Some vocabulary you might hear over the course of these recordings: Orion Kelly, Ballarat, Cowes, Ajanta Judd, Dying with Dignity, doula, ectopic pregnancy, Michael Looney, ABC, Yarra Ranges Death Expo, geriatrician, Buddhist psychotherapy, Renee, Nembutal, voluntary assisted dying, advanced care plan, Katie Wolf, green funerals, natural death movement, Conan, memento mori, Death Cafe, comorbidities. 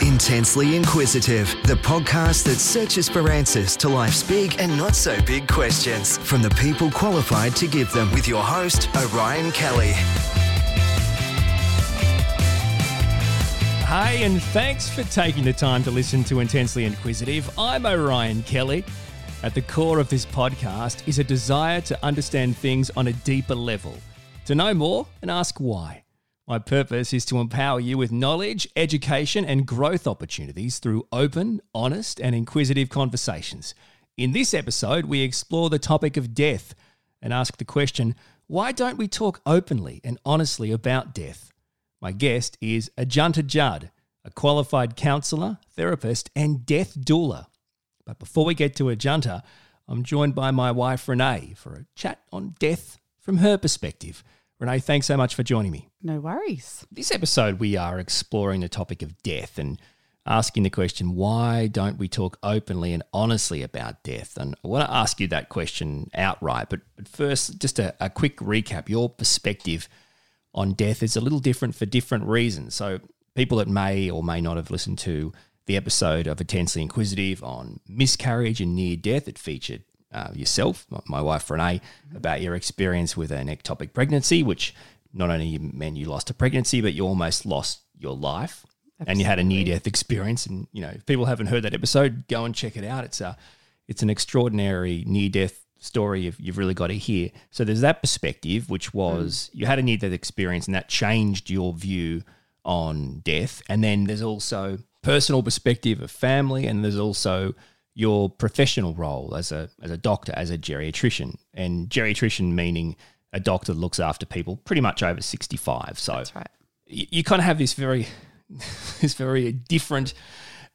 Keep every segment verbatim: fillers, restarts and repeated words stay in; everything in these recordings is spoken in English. Intensely Inquisitive, the podcast that searches for answers to life's big and not so big questions from the people qualified to give them, with your host, Orion Kelly. Hi, and thanks for taking the time to listen to Intensely Inquisitive. I'm Orion Kelly. At the core of this podcast is a desire to understand things on a deeper level, to know more and ask why. My purpose is to empower you with knowledge, education, and growth opportunities through open, honest, and inquisitive conversations. In this episode, we explore the topic of death and ask the question, why don't we talk openly and honestly about death? My guest is Ajanta Judd, a qualified counsellor, therapist, and death doula. But before we get to Ajanta, I'm joined by my wife, Renee, for a chat on death from her perspective. Renee, thanks so much for joining me. No worries. This episode, we are exploring the topic of death and asking the question, why don't we talk openly and honestly about death? And I want to ask you that question outright. But, but first, just a, a quick recap. Your perspective on death is a little different for different reasons. So people that may or may not have listened to the episode of Intensely Inquisitive on miscarriage and near death, it featured Uh, yourself, my wife Renee, about your experience with an ectopic pregnancy, which not only meant you lost a pregnancy, but you almost lost your life. Absolutely. And you had a near-death experience. And, you know, if people haven't heard that episode, go and check it out. It's a, it's an extraordinary near-death story. You've, you've really got to hear. So there's that perspective, which was mm. you had a near-death experience and that changed your view on death. And then there's also personal perspective of family, and there's also your professional role as a as a doctor, as a geriatrician, and geriatrician meaning a doctor that looks after people pretty much over sixty-five. So that's right. You, you kind of have this very this very different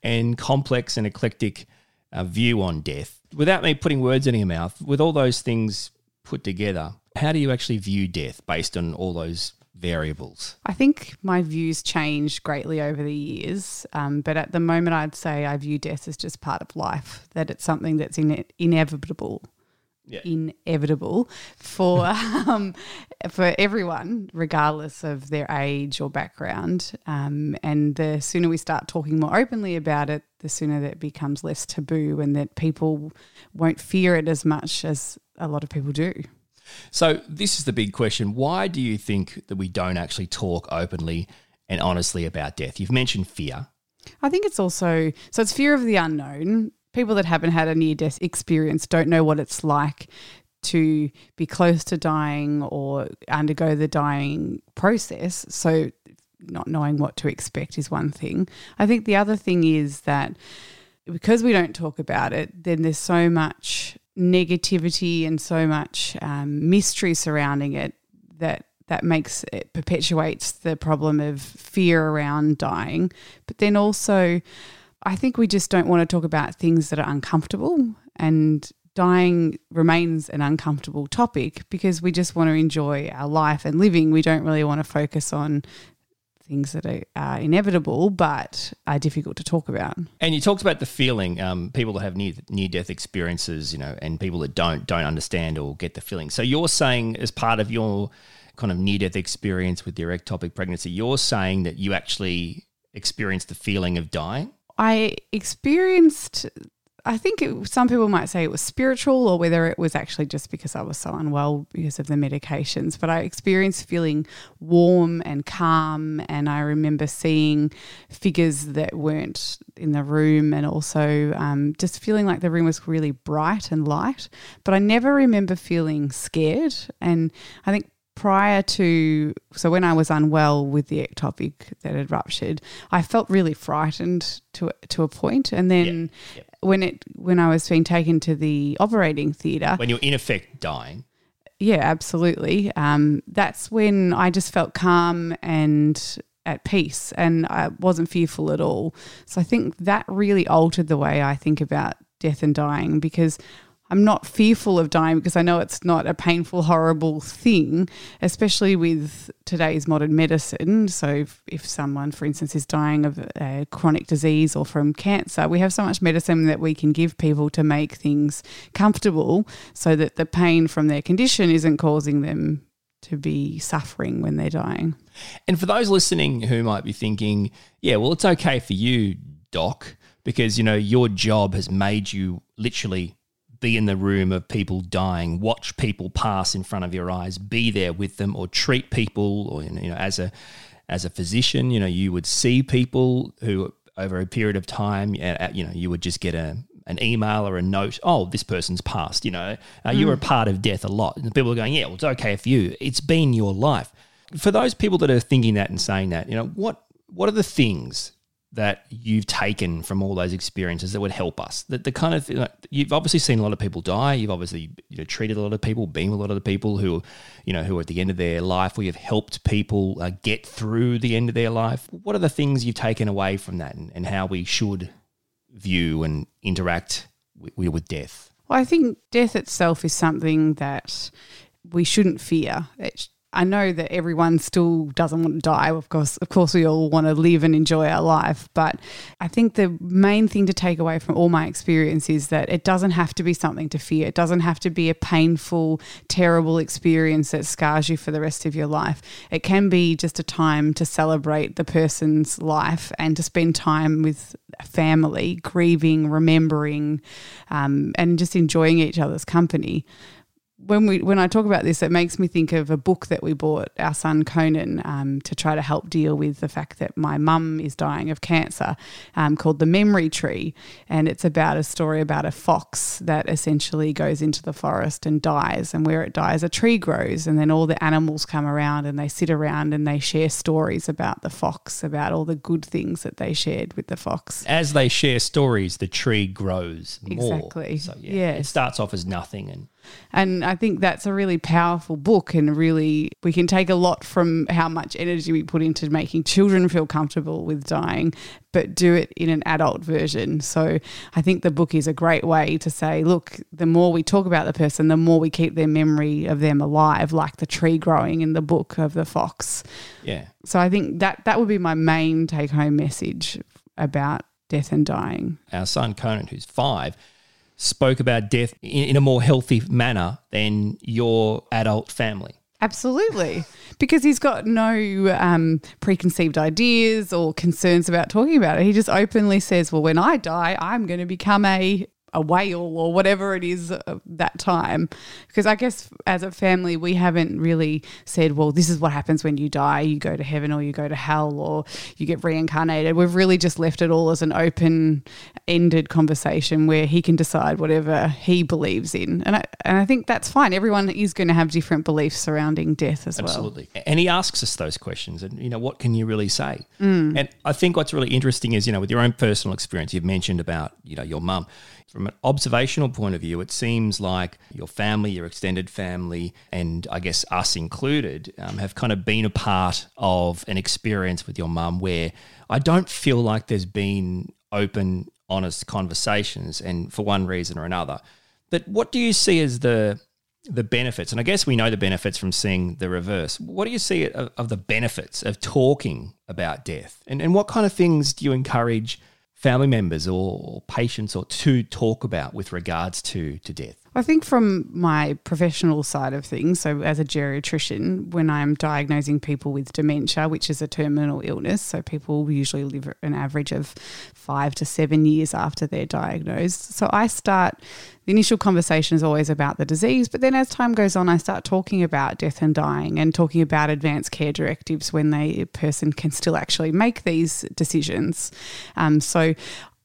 and complex and eclectic uh, view on death. Without me putting words in your mouth, with all those things put together, how do you actually view death based on all those variables? I think my views changed greatly over the years, um, but at the moment I'd say I view death as just part of life, that it's something that's in- inevitable, yeah. inevitable for um, for everyone, regardless of their age or background. Um, and the sooner we start talking more openly about it, the sooner that it becomes less taboo, and that people won't fear it as much as a lot of people do. So this is the big question. Why do you think that we don't actually talk openly and honestly about death? You've mentioned fear. I think it's also – so it's fear of the unknown. People that haven't had a near-death experience don't know what it's like to be close to dying or undergo the dying process. So not knowing what to expect is one thing. I think the other thing is that because we don't talk about it, then there's so much – negativity and so much um, mystery surrounding it that that makes it perpetuates the problem of fear around dying. But then also I think we just don't want to talk about things that are uncomfortable, and dying remains an uncomfortable topic because we just want to enjoy our life and living. We don't really want to focus on things that are, are inevitable but are difficult to talk about. And you talked about the feeling, um, people that have near, near-death experiences, you know, and people that don't don't understand or get the feeling. So you're saying, as part of your kind of near-death experience with your ectopic pregnancy, you're saying that you actually experienced the feeling of dying? I experienced, I think it, some people might say it was spiritual, or whether it was actually just because I was so unwell because of the medications. But I experienced feeling warm and calm, and I remember seeing figures that weren't in the room, and also um, just feeling like the room was really bright and light. But I never remember feeling scared. And I think prior to, so when I was unwell with the ectopic that had ruptured, I felt really frightened to to a point, and then yeah, yeah. when it when I was being taken to the operating theatre, when you're in effect dying, yeah, absolutely. Um, that's when I just felt calm and at peace, and I wasn't fearful at all. So I think that really altered the way I think about death and dying, because I'm not fearful of dying because I know it's not a painful, horrible thing, especially with today's modern medicine. So if, if someone, for instance, is dying of a chronic disease or from cancer, we have so much medicine that we can give people to make things comfortable so that the pain from their condition isn't causing them to be suffering when they're dying. And for those listening who might be thinking, yeah, well, it's okay for you, doc, because, you know, your job has made you literally be in the room of people dying, watch people pass in front of your eyes, be there with them, or treat people, or, you know, as a as a physician, you know, you would see people who over a period of time, you know, you would just get a an email or a note, oh, this person's passed, you know, uh, mm. you were a part of death a lot. And people are going, yeah, well, it's okay for you. It's been your life. For those people that are thinking that and saying that, you know, what what are the things that you've taken from all those experiences that would help us? That the kind of, you know, you've obviously seen a lot of people die. You've obviously, you know, treated a lot of people, been with a lot of people who, you know, who are at the end of their life, where you've helped people uh, get through the end of their life. What are the things you've taken away from that, and, and how we should view and interact with, with death? Well, I think death itself is something that we shouldn't fear. It's, I know that everyone still doesn't want to die. Of course, of course we all want to live and enjoy our life. But I think the main thing to take away from all my experience is that it doesn't have to be something to fear. It doesn't have to be a painful, terrible experience that scars you for the rest of your life. It can be just a time to celebrate the person's life and to spend time with family, grieving, remembering, um, and just enjoying each other's company. When we when I talk about this, it makes me think of a book that we bought our son Conan um, to try to help deal with the fact that my mum is dying of cancer, um, called The Memory Tree. And it's about a story about a fox that essentially goes into the forest and dies, and where it dies a tree grows, and then all the animals come around and they sit around and they share stories about the fox, about all the good things that they shared with the fox. As they share stories, the tree grows more. Exactly. So yeah, yes. It starts off as nothing and And I think that's a really powerful book, and really we can take a lot from how much energy we put into making children feel comfortable with dying, but do it in an adult version. So I think the book is a great way to say, look, the more we talk about the person, the more we keep their memory of them alive, like the tree growing in the book of the fox. Yeah. So I think that that would be my main take-home message about death and dying. Our son Conan, who's five, spoke about death in a more healthy manner than your adult family. Absolutely, because he's got no um, preconceived ideas or concerns about talking about it. He just openly says, well, when I die, I'm going to become a, a whale or whatever it is of that time. Because I guess as a family, we haven't really said, well, this is what happens when you die. You go to heaven or you go to hell or you get reincarnated. We've really just left it all as an open ended conversation where he can decide whatever he believes in. And I, and I think that's fine. Everyone is going to have different beliefs surrounding death as Absolutely. Well. Absolutely. And he asks us those questions and, you know, what can you really say? Mm. And I think what's really interesting is, you know, with your own personal experience, you've mentioned about, you know, your mum. From an observational point of view, it seems like your family, your extended family, and I guess us included, um, have kind of been a part of an experience with your mum where I don't feel like there's been open, honest conversations, and for one reason or another. But what do you see as the the benefits? And I guess we know the benefits from seeing the reverse. What do you see of, of the benefits of talking about death? And, and what kind of things do you encourage family members or patients or to talk about with regards to, to death? I think from my professional side of things, so as a geriatrician, when I'm diagnosing people with dementia, which is a terminal illness, so people usually live an average of five to seven years after they're diagnosed. So I start, the initial conversation is always about the disease, but then as time goes on, I start talking about death and dying and talking about advanced care directives when they, a person can still actually make these decisions. Um, so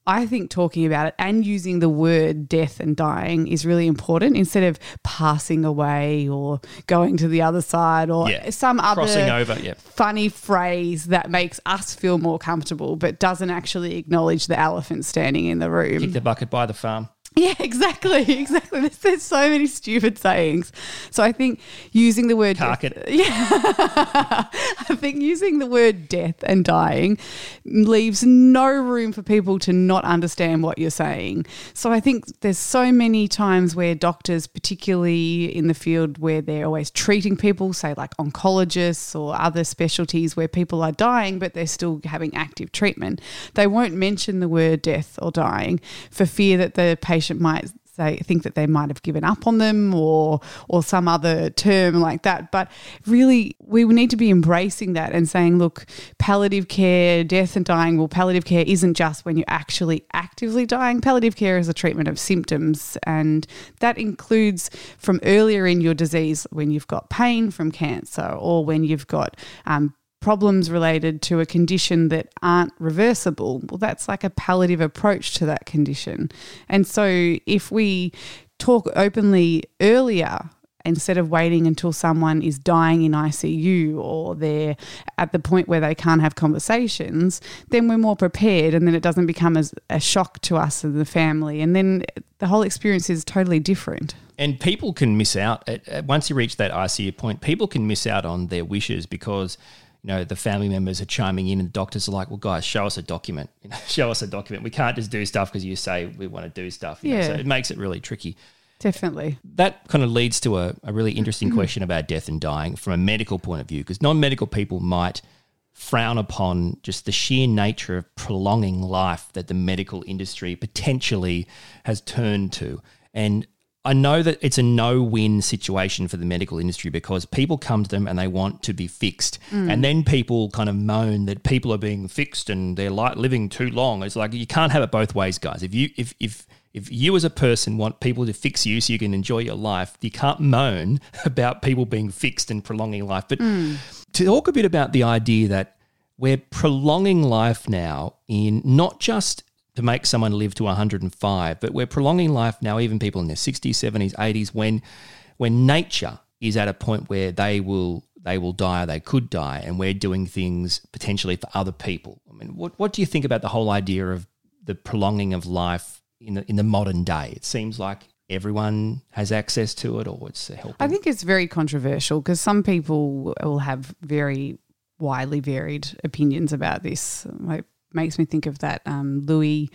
I think talking about it and using the word death and dying is really important instead of passing away or going to the other side or yeah. some other crossing over, yeah. funny phrase that makes us feel more comfortable but doesn't actually acknowledge the elephant standing in the room. Kick the bucket by the farm. Yeah, exactly, exactly. There's, there's so many stupid sayings. So I think using the word Cark death, it. Yeah, I think using the word death and dying leaves no room for people to not understand what you're saying. So I think there's so many times where doctors, particularly in the field where they're always treating people, say like oncologists or other specialties where people are dying but they're still having active treatment, they won't mention the word death or dying for fear that the patient might they think that they might have given up on them or or some other term like that. But really we need to be embracing that and saying, look, palliative care, death and dying, well, palliative care isn't just when you're actually actively dying. Palliative care is a treatment of symptoms, and that includes from earlier in your disease when you've got pain from cancer or when you've got um problems related to a condition that aren't reversible. Well, that's like a palliative approach to that condition. And so if we talk openly earlier instead of waiting until someone is dying in I C U or they're at the point where they can't have conversations, then we're more prepared, and then it doesn't become as a shock to us and the family, and then the whole experience is totally different. And people can miss out. At, once you reach that I C U point, people can miss out on their wishes because – you know, the family members are chiming in and the doctors are like, well, guys, show us a document. You know, show us a document. We can't just do stuff because you say we want to do stuff. You yeah. know, so it makes it really tricky. Definitely. That kind of leads to a, a really interesting question about death and dying from a medical point of view, because non-medical people might frown upon just the sheer nature of prolonging life that the medical industry potentially has turned to. And I know that it's a no-win situation for the medical industry because people come to them and they want to be fixed. Mm. And then people kind of moan that people are being fixed and they're like living too long. It's like you can't have it both ways, guys. If you if if if you as a person want people to fix you so you can enjoy your life, you can't moan about people being fixed and prolonging life. But mm. to talk a bit about the idea that we're prolonging life now in not just to make someone live to one hundred five, but we're prolonging life now, even people in their sixties, seventies, eighties, when when nature is at a point where they will they will die, they could die, and we're doing things potentially for other people. I mean, what what do you think about the whole idea of the prolonging of life in the, in the modern day? It seems like everyone has access to it, or it's helping. I think it's very controversial because some people will have very widely varied opinions about this. Like, makes me think of that um, Louis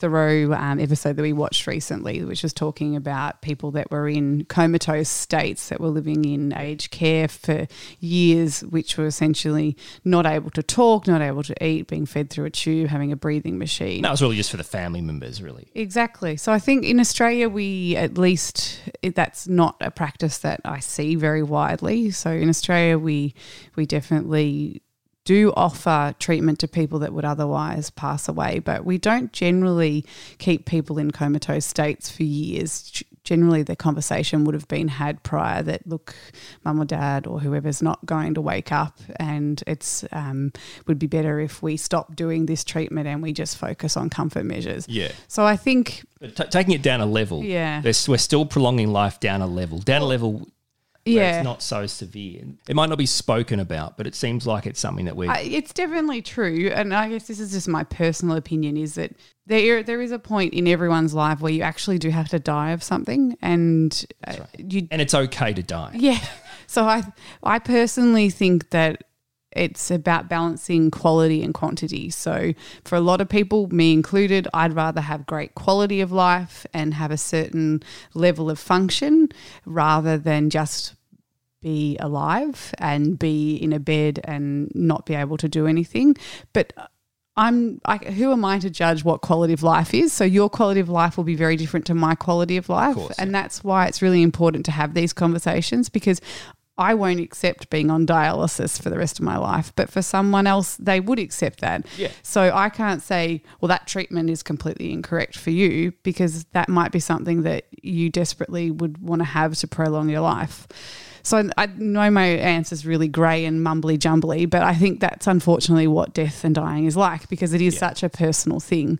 Theroux um, episode that we watched recently, which was talking about people that were in comatose states that were living in aged care for years, which were essentially not able to talk, not able to eat, being fed through a tube, having a breathing machine. That was really just for the family members, really. Exactly. So I think in Australia we at least – that's not a practice that I see very widely. So in Australia we we definitely – do offer treatment to people that would otherwise pass away, but we don't generally keep people in comatose states for years. Generally the conversation would have been had prior that, look, mum or dad or whoever's not going to wake up, and it's um, would be better if we stop doing this treatment and we just focus on comfort measures. Yeah. So I think – t- taking it down a level. Yeah. We're still prolonging life down a level. Down a level – Where yeah, it's not so severe. It might not be spoken about, but it seems like it's something that we. Uh, it's definitely true, and I guess this is just my personal opinion: is that there there is a point in everyone's life where you actually do have to die of something, and uh, right. you and it's okay to die. Yeah. So I I personally think that it's about balancing quality and quantity. So for a lot of people, me included, I'd rather have great quality of life and have a certain level of function rather than just be alive and be in a bed and not be able to do anything. But I'm I, who am I to judge what quality of life is? So your quality of life will be very different to my quality of life. Of course, and yeah. That's why it's really important to have these conversations, because I won't accept being on dialysis for the rest of my life, but for someone else, they would accept that. Yeah. So I can't say, well, that treatment is completely incorrect for you, because that might be something that you desperately would want to have to prolong your life. So I know my answer's really grey and mumbly jumbly, but I think that's unfortunately what death and dying is like, because it is yeah. such a personal thing.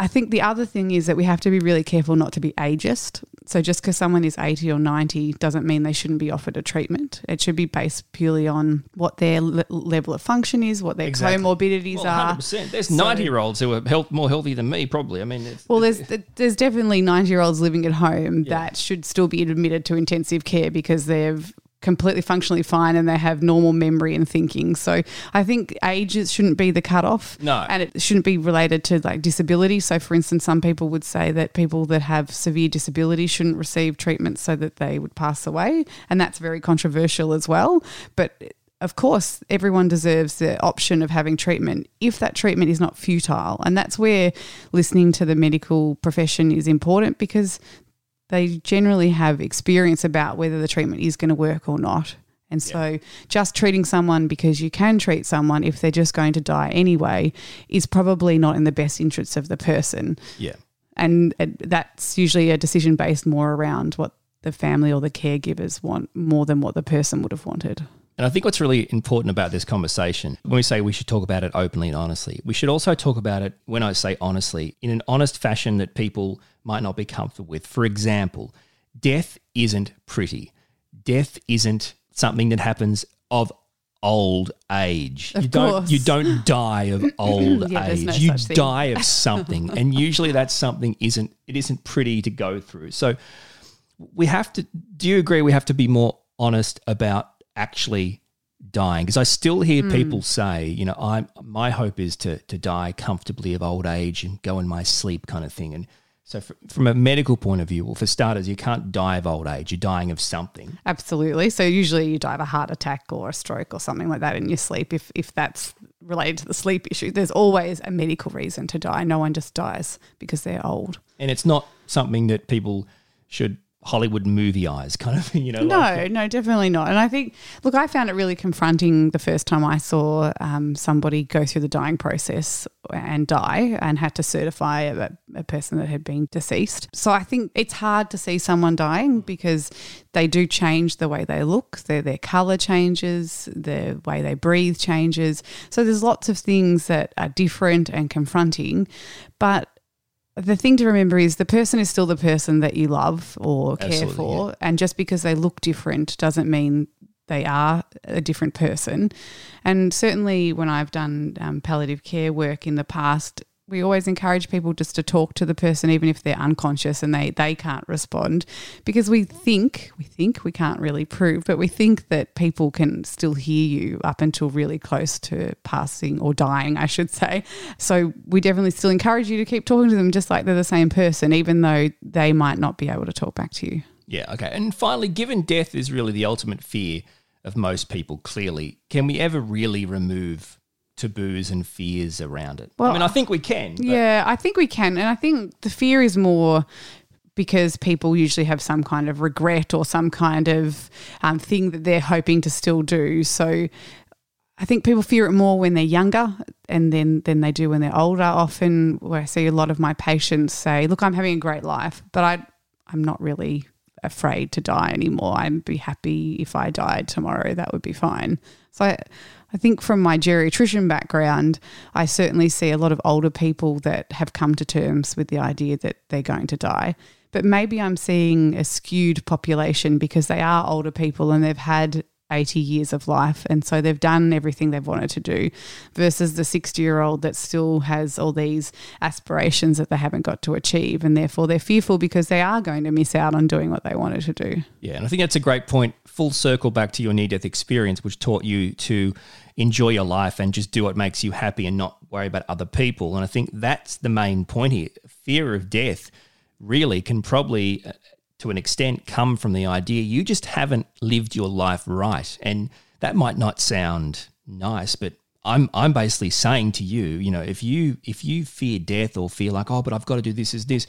I think the other thing is that we have to be really careful not to be ageist. So just because someone is eighty or ninety doesn't mean they shouldn't be offered a treatment. It should be based purely on what their le- level of function is, what their exactly. comorbidities well, are. one hundred percent. There's ninety-year-olds so, who are health, more healthy than me probably. I mean, it's, Well, it's, there's there's definitely ninety-year-olds living at home yeah. that should still be admitted to intensive care because they've completely functionally fine and they have normal memory and thinking. So I think ages shouldn't be the cutoff. No. And it shouldn't be related to like disability. So for instance, some people would say that people that have severe disability shouldn't receive treatment so that they would pass away, and that's very controversial as well. But of course, everyone deserves the option of having treatment if that treatment is not futile. And that's where listening to the medical profession is important, because they generally have experience about whether the treatment is going to work or not. And so yeah. just treating someone because you can treat someone if they're just going to die anyway is probably not in the best interests of the person. Yeah. And that's usually a decision based more around what the family or the caregivers want more than what the person would have wanted. And I think what's really important about this conversation, when we say we should talk about it openly and honestly, we should also talk about it, when I say honestly, in an honest fashion that people might not be comfortable with. For example, death isn't pretty. Death isn't something that happens of old age. Of you don't course. you don't die of old yeah, age. No you die of something. And usually that something isn't it isn't pretty to go through. So we have to do you agree we have to be more honest about actually dying? Because I still hear mm. people say, you know, I'm my hope is to to die comfortably of old age and go in my sleep kind of thing. And so for, from a medical point of view, well, for starters, you can't die of old age. You're dying of something. Absolutely. So usually you die of a heart attack or a stroke or something like that in your sleep if, if that's related to the sleep issue. There's always a medical reason to die. No one just dies because they're old. And it's not something that people should Hollywood movie eyes kind of, you know. No, like no, definitely not. And I think, look, I found it really confronting the first time I saw um, somebody go through the dying process and die and had to certify a, a person that had been deceased. So I think it's hard to see someone dying because they do change the way they look, their, their colour changes, the way they breathe changes. So there's lots of things that are different and confronting, but the thing to remember is the person is still the person that you love or care Absolutely, for yeah. and just because they look different doesn't mean they are a different person. And certainly when I've done um, palliative care work in the past, we always encourage people just to talk to the person even if they're unconscious and they, they can't respond, because we think, we think we can't really prove, but we think that people can still hear you up until really close to passing or dying, I should say. So we definitely still encourage you to keep talking to them just like they're the same person, even though they might not be able to talk back to you. Yeah, okay. And finally, given death is really the ultimate fear of most people, clearly, can we ever really remove taboos and fears around it? Well, I mean, I think we can. But. Yeah, I think we can. And I think the fear is more because people usually have some kind of regret or some kind of um, thing that they're hoping to still do. So I think people fear it more when they're younger and then than they do when they're older. Often where I see a lot of my patients say, look, I'm having a great life, but I, I'm not really afraid to die anymore. I'd be happy if I died tomorrow. That would be fine. So I I think from my geriatrician background, I certainly see a lot of older people that have come to terms with the idea that they're going to die. But maybe I'm seeing a skewed population because they are older people and they've had eighty years of life, and so they've done everything they've wanted to do, versus the sixty-year-old that still has all these aspirations that they haven't got to achieve, and therefore they're fearful because they are going to miss out on doing what they wanted to do. Yeah, and I think that's a great point, full circle back to your near-death experience, which taught you to enjoy your life and just do what makes you happy and not worry about other people. And I think that's the main point here. Fear of death really can probably – to an extent come from the idea you just haven't lived your life right. And that might not sound nice, but I'm I'm basically saying to you, you know, if you if you fear death or feel like, oh, but I've got to do this is this,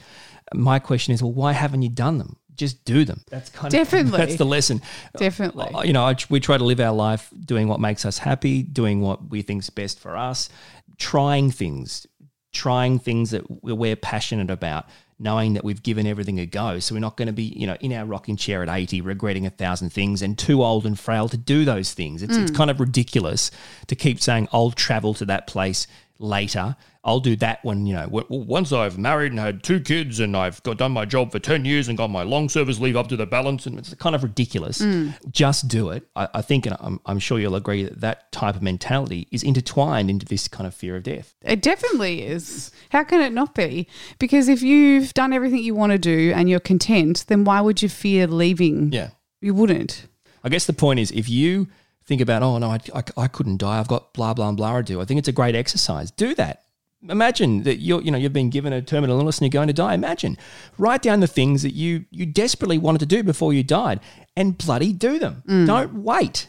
my question is, well, why haven't you done them? Just do them. That's kind Definitely. of that's the lesson. Definitely. You know, I, we try to live our life doing what makes us happy, doing what we think's best for us, trying things, trying things that we're passionate about, knowing that we've given everything a go. So we're not going to be, you know, in our rocking chair at eighty regretting a thousand things and too old and frail to do those things. It's mm. it's kind of ridiculous to keep saying, I'll travel to that place later. I'll do that when, you know, once I've married and had two kids and I've got done my job for ten years and got my long service leave up to the balance. And it's kind of ridiculous. Mm. Just do it. I, I think, and I'm, I'm sure you'll agree that that type of mentality is intertwined into this kind of fear of death. It definitely is. How can it not be? Because if you've done everything you want to do and you're content, then why would you fear leaving? Yeah. You wouldn't. I guess the point is, if you think about, oh, no, I, I, I couldn't die, I've got blah, blah, blah to do, I think it's a great exercise. Do that. Imagine that you're, you know, you've been given a terminal illness and you're going to die. Imagine. Write down the things that you you desperately wanted to do before you died. and bloody do them. Mm. Don't wait.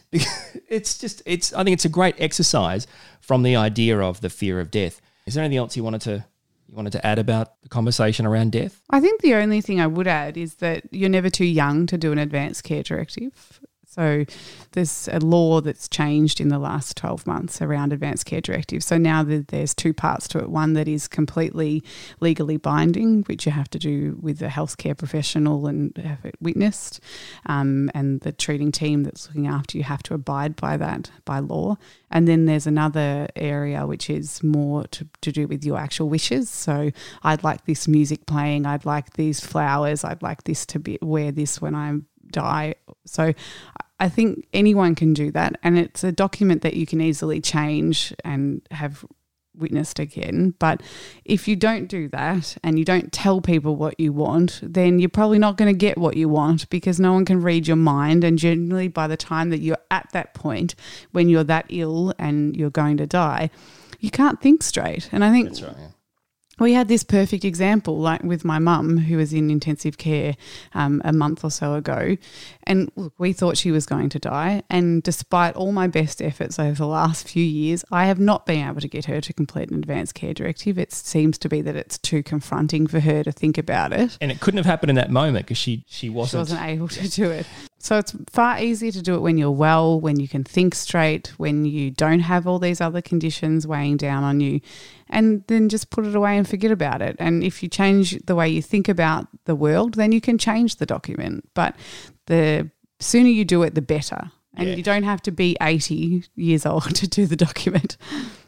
It's just, it's. I think it's a great exercise from the idea of the fear of death. Is there anything else you wanted to you wanted to add about the conversation around death? I think the only thing I would add is that you're never too young to do an advanced care directive. So there's a law that's changed in the last twelve months around advanced care directives. So now that there's two parts to it, one that is completely legally binding, which you have to do with a healthcare professional and have it witnessed, um, and the treating team that's looking after you have to abide by that by law. And then there's another area which is more to, to do with your actual wishes. So I'd like this music playing, I'd like these flowers, I'd like this to be wear this when I'm die. So I think anyone can do that, and it's a document that you can easily change and have witnessed again. But if you don't do that and you don't tell people what you want, then you're probably not going to get what you want, because no one can read your mind, and generally by the time that you're at that point when you're that ill and you're going to die, you can't think straight. And I think that's right, yeah. We had this perfect example, like with my mum, who was in intensive care um, a month or so ago, and look, we thought she was going to die, and despite all my best efforts over the last few years, I have not been able to get her to complete an advanced care directive. It seems to be that it's too confronting for her to think about it. And it couldn't have happened in that moment, because she, she wasn't. She wasn't able to do it. So it's far easier to do it when you're well, when you can think straight, when you don't have all these other conditions weighing down on you, and then just put it away and forget about it. And if you change the way you think about the world, then you can change the document. But the sooner you do it, the better. And yeah. You don't have to be eighty years old to do the document.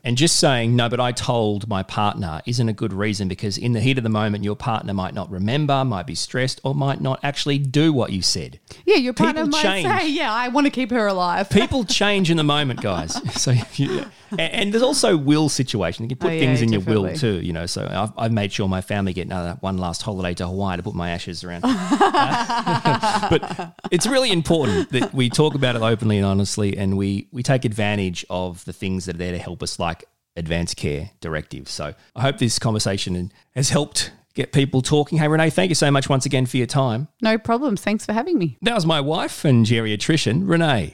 And just saying, no, but I told my partner isn't a good reason, because in the heat of the moment, your partner might not remember, might be stressed, or might not actually do what you said. Yeah, your partner People might change. say, yeah, I want to keep her alive. People change in the moment, guys. So, if you, and, and there's also will situation. You can put oh, yeah, things in definitely. your will too, you know. So I've, I've made sure my family get another one last holiday to Hawaii to put my ashes around. But it's really important that we talk about it openly and honestly, and we, we take advantage of the things that are there to help us, like advanced care directives. So I hope this conversation has helped get people talking. Hey, Renee, thank you so much once again for your time. No problems. Thanks for having me. That was my wife and geriatrician, Renee.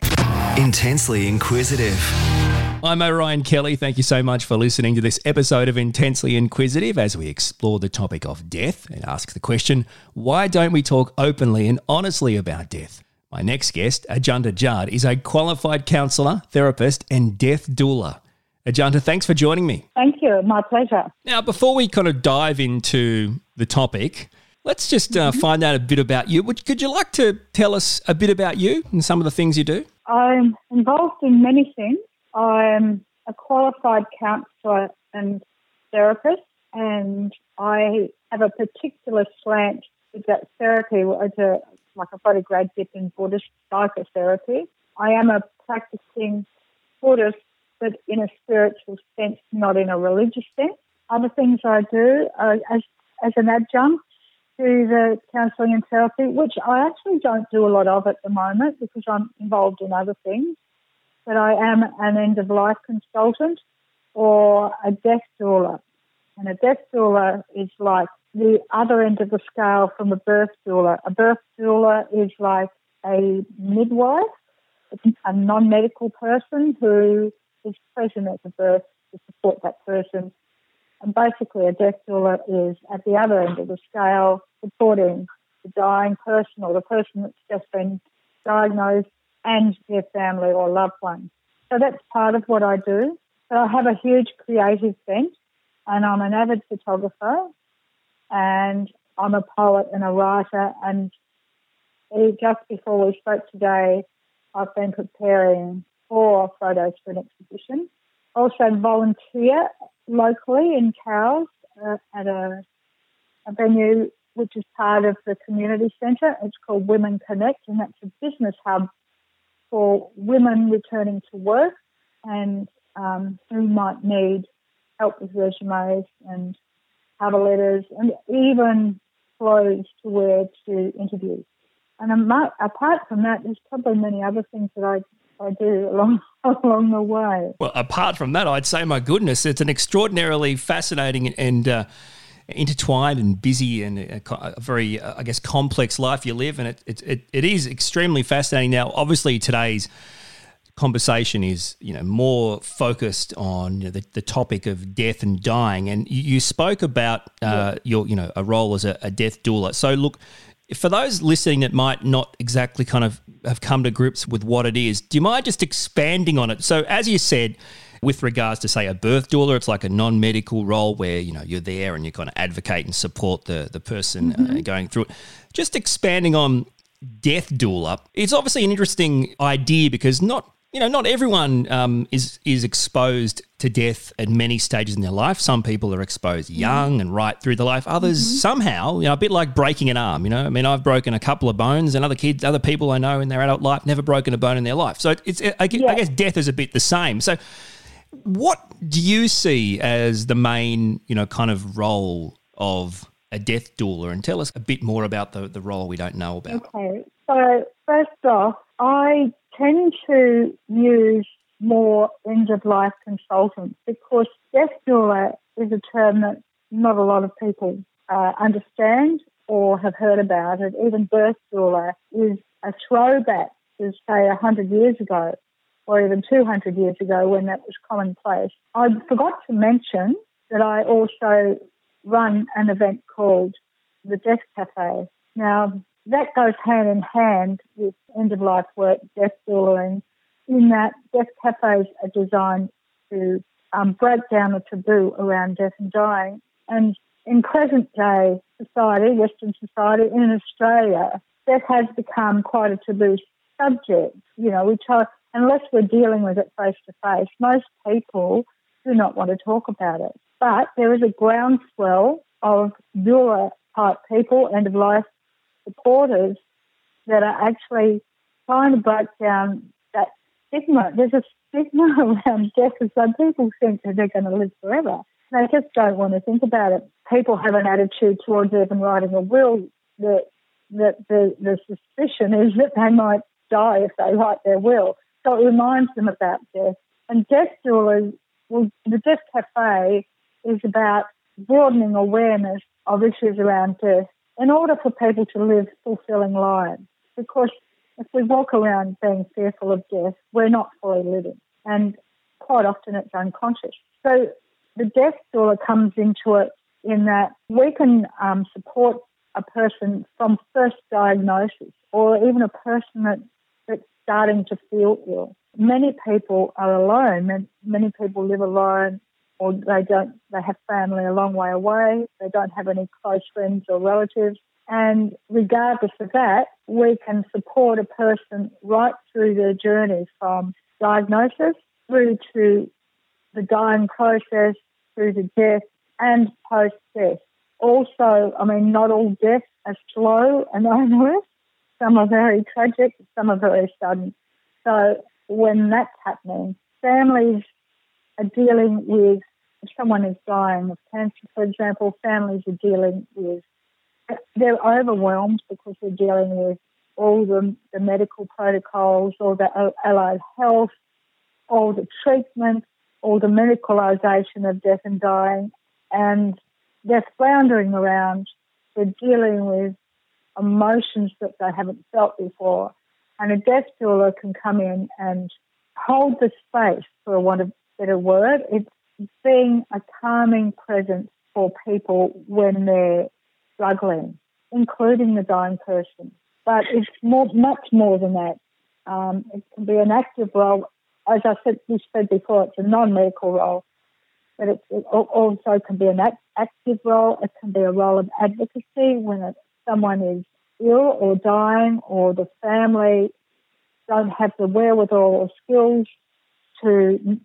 Intensely Inquisitive. I'm Orion Kelly. Thank you so much for listening to this episode of Intensely Inquisitive, as we explore the topic of death and ask the question, why don't we talk openly and honestly about death? My next guest, Ajanta Judd, is a qualified counsellor, therapist and death doula. Ajanta, thanks for joining me. Thank you. My pleasure. Now, before we kind of dive into the topic, let's just uh, mm-hmm. find out a bit about you. Would, could you like to tell us a bit about you and some of the things you do? I'm involved in many things. I'm a qualified counsellor and therapist, and I have a particular slant with that therapy, which is a, like I've got a grad dip in Buddhist psychotherapy. I am a practicing Buddhist, but in a spiritual sense, not in a religious sense. Other things I do are as, as an adjunct to the counselling and therapy, which I actually don't do a lot of at the moment because I'm involved in other things. But I am an end-of-life consultant or a death doula. And a death doula is like the other end of the scale from a birth doula. A birth doula is like a midwife, a non-medical person who is present at the birth to support that person. And basically a death doula is at the other end of the scale supporting the dying person or the person that's just been diagnosed and their family or loved one. So that's part of what I do. But I have a huge creative bent, and I'm an avid photographer, and I'm a poet and a writer. And just before we spoke today, I've been preparing four photos for an exhibition. Also volunteer locally in Cowes uh, at a, a venue which is part of the community centre. It's called Women Connect, and that's a business hub for women returning to work and um, who might need help with resumes and cover letters and even clothes to wear to interviews. And among, apart from that, there's probably many other things that I I do along along the way. Well, apart from that, I'd say, my goodness, it's an extraordinarily fascinating and uh, intertwined and busy and a, a very, uh, I guess, complex life you live. And it, it it it is extremely fascinating. Now, obviously, today's conversation is, you know, more focused on, you know, the, the topic of death and dying. And you, you spoke about uh, yeah. your, you know, a role as a, a death doula. So look, for those listening that might not exactly kind of have come to grips with what it is, do you mind just expanding on it? So as you said, with regards to, say, a birth doula, it's like a non-medical role where, you know, you're there and you kind of advocate and support the, the person mm-hmm. uh, going through it. Just expanding on death doula, it's obviously an interesting idea because not, you know, not everyone um, is is exposed to death at many stages in their life. Some people are exposed young and right through the life. Others mm-hmm. somehow, you know, a bit like breaking an arm, you know. I mean, I've broken a couple of bones, and other kids, other people I know in their adult life never broken a bone in their life. So it's I guess, yeah. I guess death is a bit the same. So what do you see as the main, you know, kind of role of a death doula? And tell us a bit more about the, the role we don't know about. Okay. So first off, I tend to use more end-of-life consultants because death doula is a term that not a lot of people uh, understand or have heard about it. Even birth doula is a throwback to, say, one hundred years ago or even two hundred years ago when that was commonplace. I forgot to mention that I also run an event called the Death Cafe. Now, that goes hand in hand with end-of-life work, death doulaing, in that death cafes are designed to um, break down the taboo around death and dying. And in present-day society, Western society, in Australia, death has become quite a taboo subject. You know, we talk, unless we're dealing with it face-to-face, most people do not want to talk about it. But there is a groundswell of doula-type people, end-of-life supporters that are actually trying to break down that stigma. There's a stigma around death, and some people think that they're going to live forever. They just don't want to think about it. People have an attitude towards even writing a will that that the, the suspicion is that they might die if they write their will. So it reminds them about death. And death doulas, well, the Death Cafe is about broadening awareness of issues around death in order for people to live fulfilling lives. Because if we walk around being fearful of death, we're not fully living. And quite often it's unconscious. So the death doula comes into it in that we can um, support a person from first diagnosis or even a person that, that's starting to feel ill. Many people are alone, and many people live alone, or they don't, they have family a long way away, they don't have any close friends or relatives. And regardless of that, we can support a person right through their journey from diagnosis through to the dying process, through to death and post-death. Also, I mean, not all deaths are slow and onerous. Some are very tragic, some are very sudden. So when that's happening, families are dealing with, if someone is dying of cancer, for example, families are dealing with, they're overwhelmed because they're dealing with all the, the medical protocols, all the allied health, all the treatment, all the medicalisation of death and dying, and they're floundering around, they're dealing with emotions that they haven't felt before. And a death doula can come in and hold the space, for want of a better word. It's being a calming presence for people when they're struggling, including the dying person. But it's more, much more than that. Um, it can be an active role. As I said, we said before, it's a non-medical role, but it, it also can be an act, active role. It can be a role of advocacy when it, someone is ill or dying, or the family don't have the wherewithal or skills to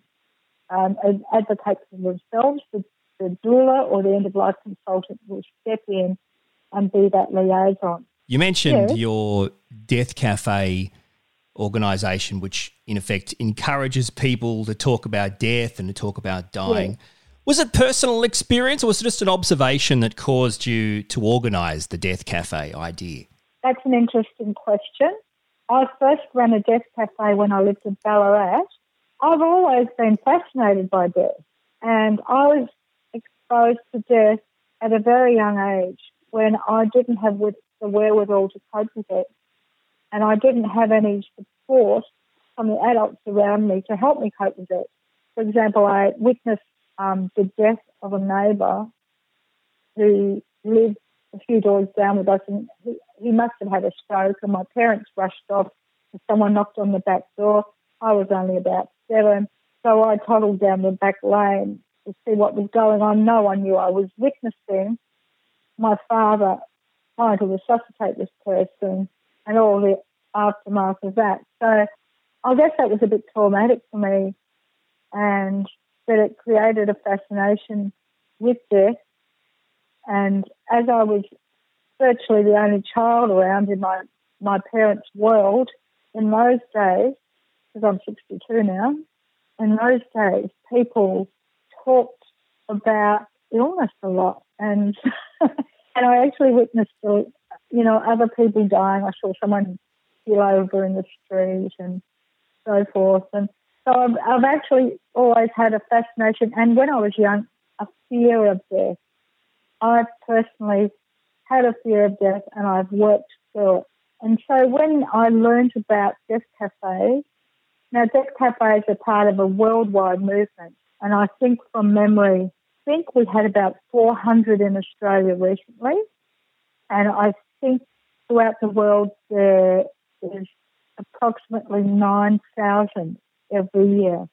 um, advocate for themselves. The, the doula or the end-of-life consultant will step in and be that liaison. You mentioned yes. your Death Cafe organisation, which in effect encourages people to talk about death and to talk about dying. Yes. Was it personal experience, or was it just an observation that caused you to organise the Death Cafe idea? That's an interesting question. I first ran a death cafe when I lived in Ballarat. I've always been fascinated by death, and I was exposed to death at a very young age when I didn't have with the wherewithal to cope with it, and I didn't have any support from the adults around me to help me cope with it. For example, I witnessed um, the death of a neighbour who lived a few doors down with us, and he, he must have had a stroke, and my parents rushed off and someone knocked on the back door. I was only about seven, so I toddled down the back lane to see what was going on. No one knew I was witnessing my father trying to resuscitate this person and all the aftermath of that. So I guess that was a bit traumatic for me, and that it created a fascination with death. And as I was virtually the only child around in my, my parents' world in those days, because I'm sixty-two now, in those days people talked about illness a lot, and and I actually witnessed, you know, other people dying. I saw someone keel over in the street and so forth. And so I've, I've actually always had a fascination, and when I was young, a fear of death. I personally had a fear of death, and I've worked through it. And so when I learned about Death Cafe, now Death Cafe is a part of a worldwide movement, and I think from memory, I think we had about four hundred in Australia recently, and I think throughout the world there is approximately nine thousand every year.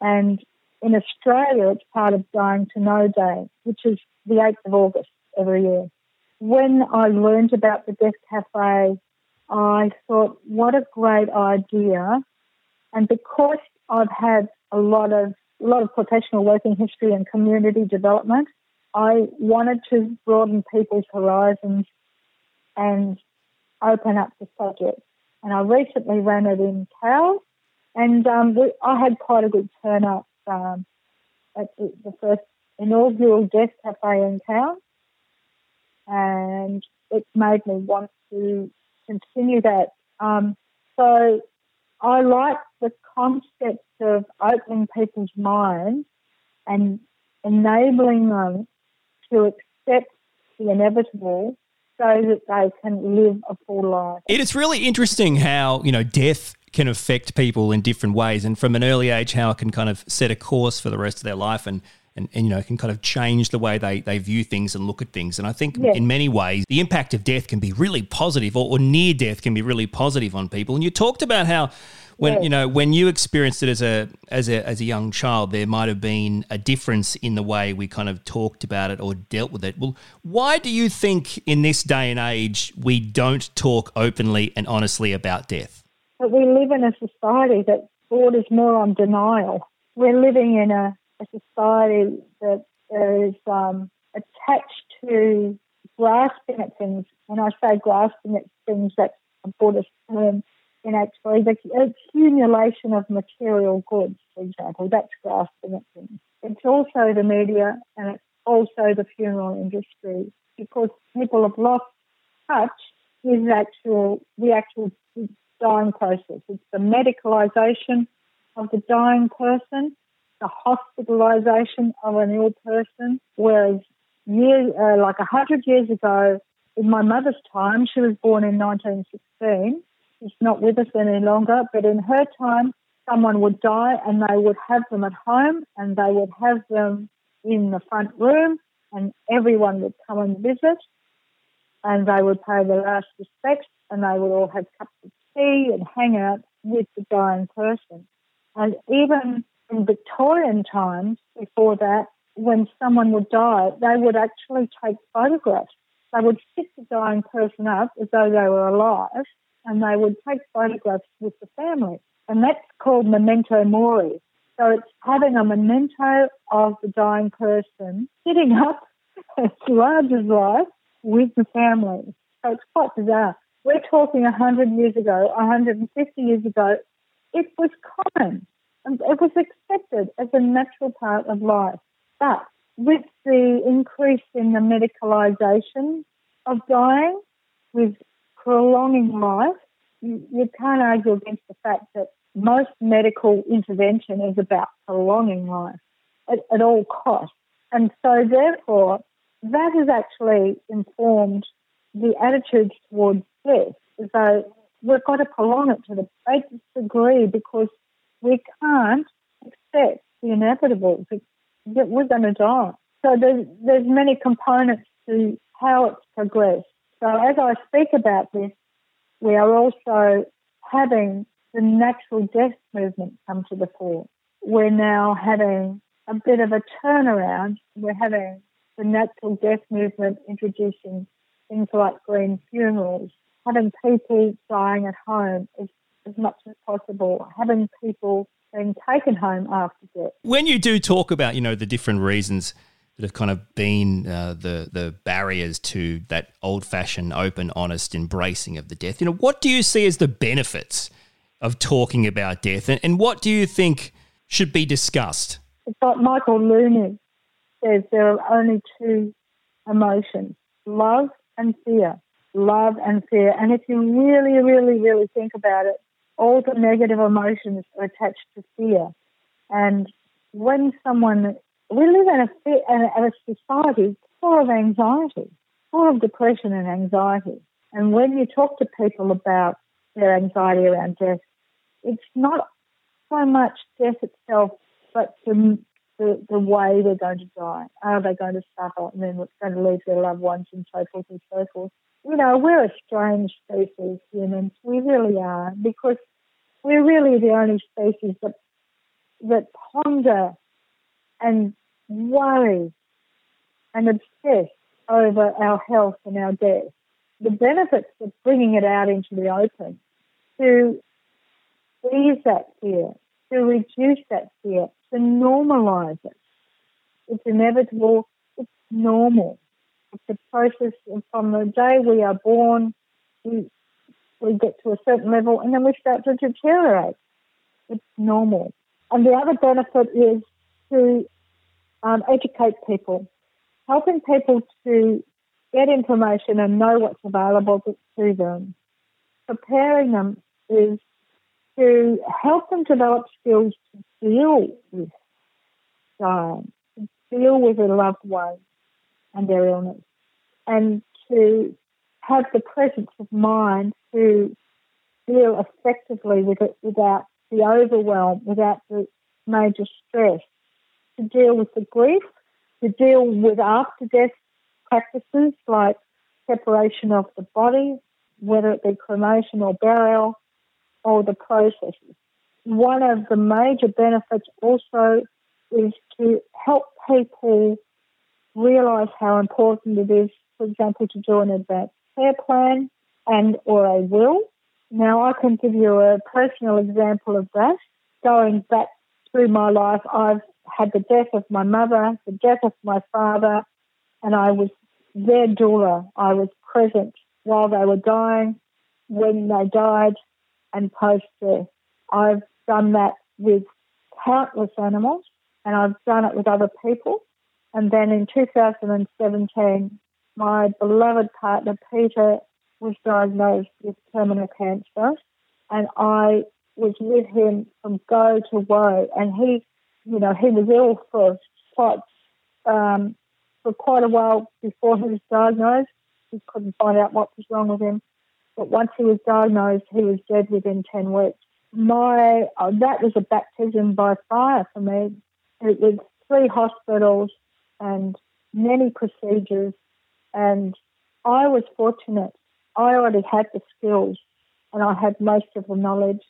And in Australia, it's part of Dying to Know Day, which is the eighth of August every year. When I learned about the Death Cafe, I thought, what a great idea. And because I've had a lot of a lot of professional working history and community development, I wanted to broaden people's horizons and open up the subject. And I recently ran it in Cowes, and um, we, I had quite a good turnout Um, at the, the first inaugural Death Cafe in town, and it made me want to continue that. Um, so I like the concept of opening people's minds and enabling them to accept the inevitable, so that they can live a full life. It is really interesting how, you know, death can affect people in different ways, and from an early age how it can kind of set a course for the rest of their life, and and, and you know, can kind of change the way they, they view things and look at things. And I think yes. in many ways the impact of death can be really positive, or, or near death can be really positive on people. And you talked about how when yes. you know, when you experienced it as a as a as a young child, there might have been a difference in the way we kind of talked about it or dealt with it. Well, why do you think in this day and age we don't talk openly and honestly about death? But we live in a society that borders more on denial. We're living in a, a society that is um, attached to grasping at things. When I say grasping at things, that's a Buddhist term in actually the accumulation of material goods, for example. That's grasping at things. It's also the media, and it's also the funeral industry, because people have lost touch with actual the actual dying process. It's the medicalisation of the dying person, the hospitalisation of an ill person, whereas years, uh, like one hundred years ago, in my mother's time, she was born in nineteen sixteen, she's not with us any longer, but in her time, someone would die and they would have them at home, and they would have them in the front room, and everyone would come and visit, and they would pay their last respects, and they would all have cups of tea and hang out with the dying person. And even in Victorian times before that, when someone would die, they would actually take photographs. They would sit the dying person up as though they were alive, and they would take photographs with the family. And that's called memento mori. So it's having a memento of the dying person sitting up as large as life with the family. So it's quite bizarre. We're talking one hundred years ago, one hundred fifty years ago, it was common and it was accepted as a natural part of life. But with the increase in the medicalisation of dying, with prolonging life, you, you can't argue against the fact that most medical intervention is about prolonging life at, at all costs. And so therefore, that has actually informed the attitudes towards death, as though we've got to prolong it to the greatest degree because we can't accept the inevitable, that we're going to die. So there's, there's many components to how it's progressed. So as I speak about this, we are also having the natural death movement come to the fore. We're now having a bit of a turnaround. We're having the natural death movement introducing things like green funerals, having people dying at home as, as much as possible, having people being taken home after death. When you do talk about, you know, the different reasons that have kind of been uh, the the barriers to that old-fashioned, open, honest embracing of the death, you know, what do you see as the benefits of talking about death, and, and what do you think should be discussed? It's like Michael Looney says, there are only two emotions, love and fear, love and fear. And if you really, really, really think about it, all the negative emotions are attached to fear. And when someone, we live in a, fear, in a society full of anxiety, full of depression and anxiety. And when you talk to people about their anxiety around death, it's not so much death itself, but the, the, the way they're going to die. Are they going to suffer, and then what's going to leave their loved ones, and so forth and so forth. You know, we're a strange species, humans. We really are, because we're really the only species that that ponder and worry and obsess over our health and our death. The benefits of bringing it out into the open to ease that fear, to reduce that fear, to normalise it. It's inevitable. It's normal. It's a process from the day we are born, we, we get to a certain level and then we start to deteriorate. It's normal. And the other benefit is to um, educate people, helping people to get information and know what's available to them. Preparing them is to help them develop skills to deal with dying, to deal with their loved ones and their illness, and to have the presence of mind to deal effectively with it without the overwhelm, without the major stress, to deal with the grief, to deal with after-death practices like separation of the body, whether it be cremation or burial, or the processes. One of the major benefits also is to help people realise how important it is, for example, to do an advanced care plan and or a will. Now, I can give you a personal example of that. Going back through my life, I've had the death of my mother, the death of my father, and I was their doula. I was present while they were dying, when they died, and post-death. I've done that with countless animals, and I've done it with other people. And then in two thousand seventeen, my beloved partner, Peter, was diagnosed with terminal cancer, and I was with him from go to woe. And he, you know, he was ill for quite, um, for quite a while before he was diagnosed. We couldn't find out what was wrong with him. But once he was diagnosed, he was dead within ten weeks. My, oh, that was a baptism by fire for me. It was three hospitals and many procedures, and I was fortunate. I already had the skills and I had most of the knowledge.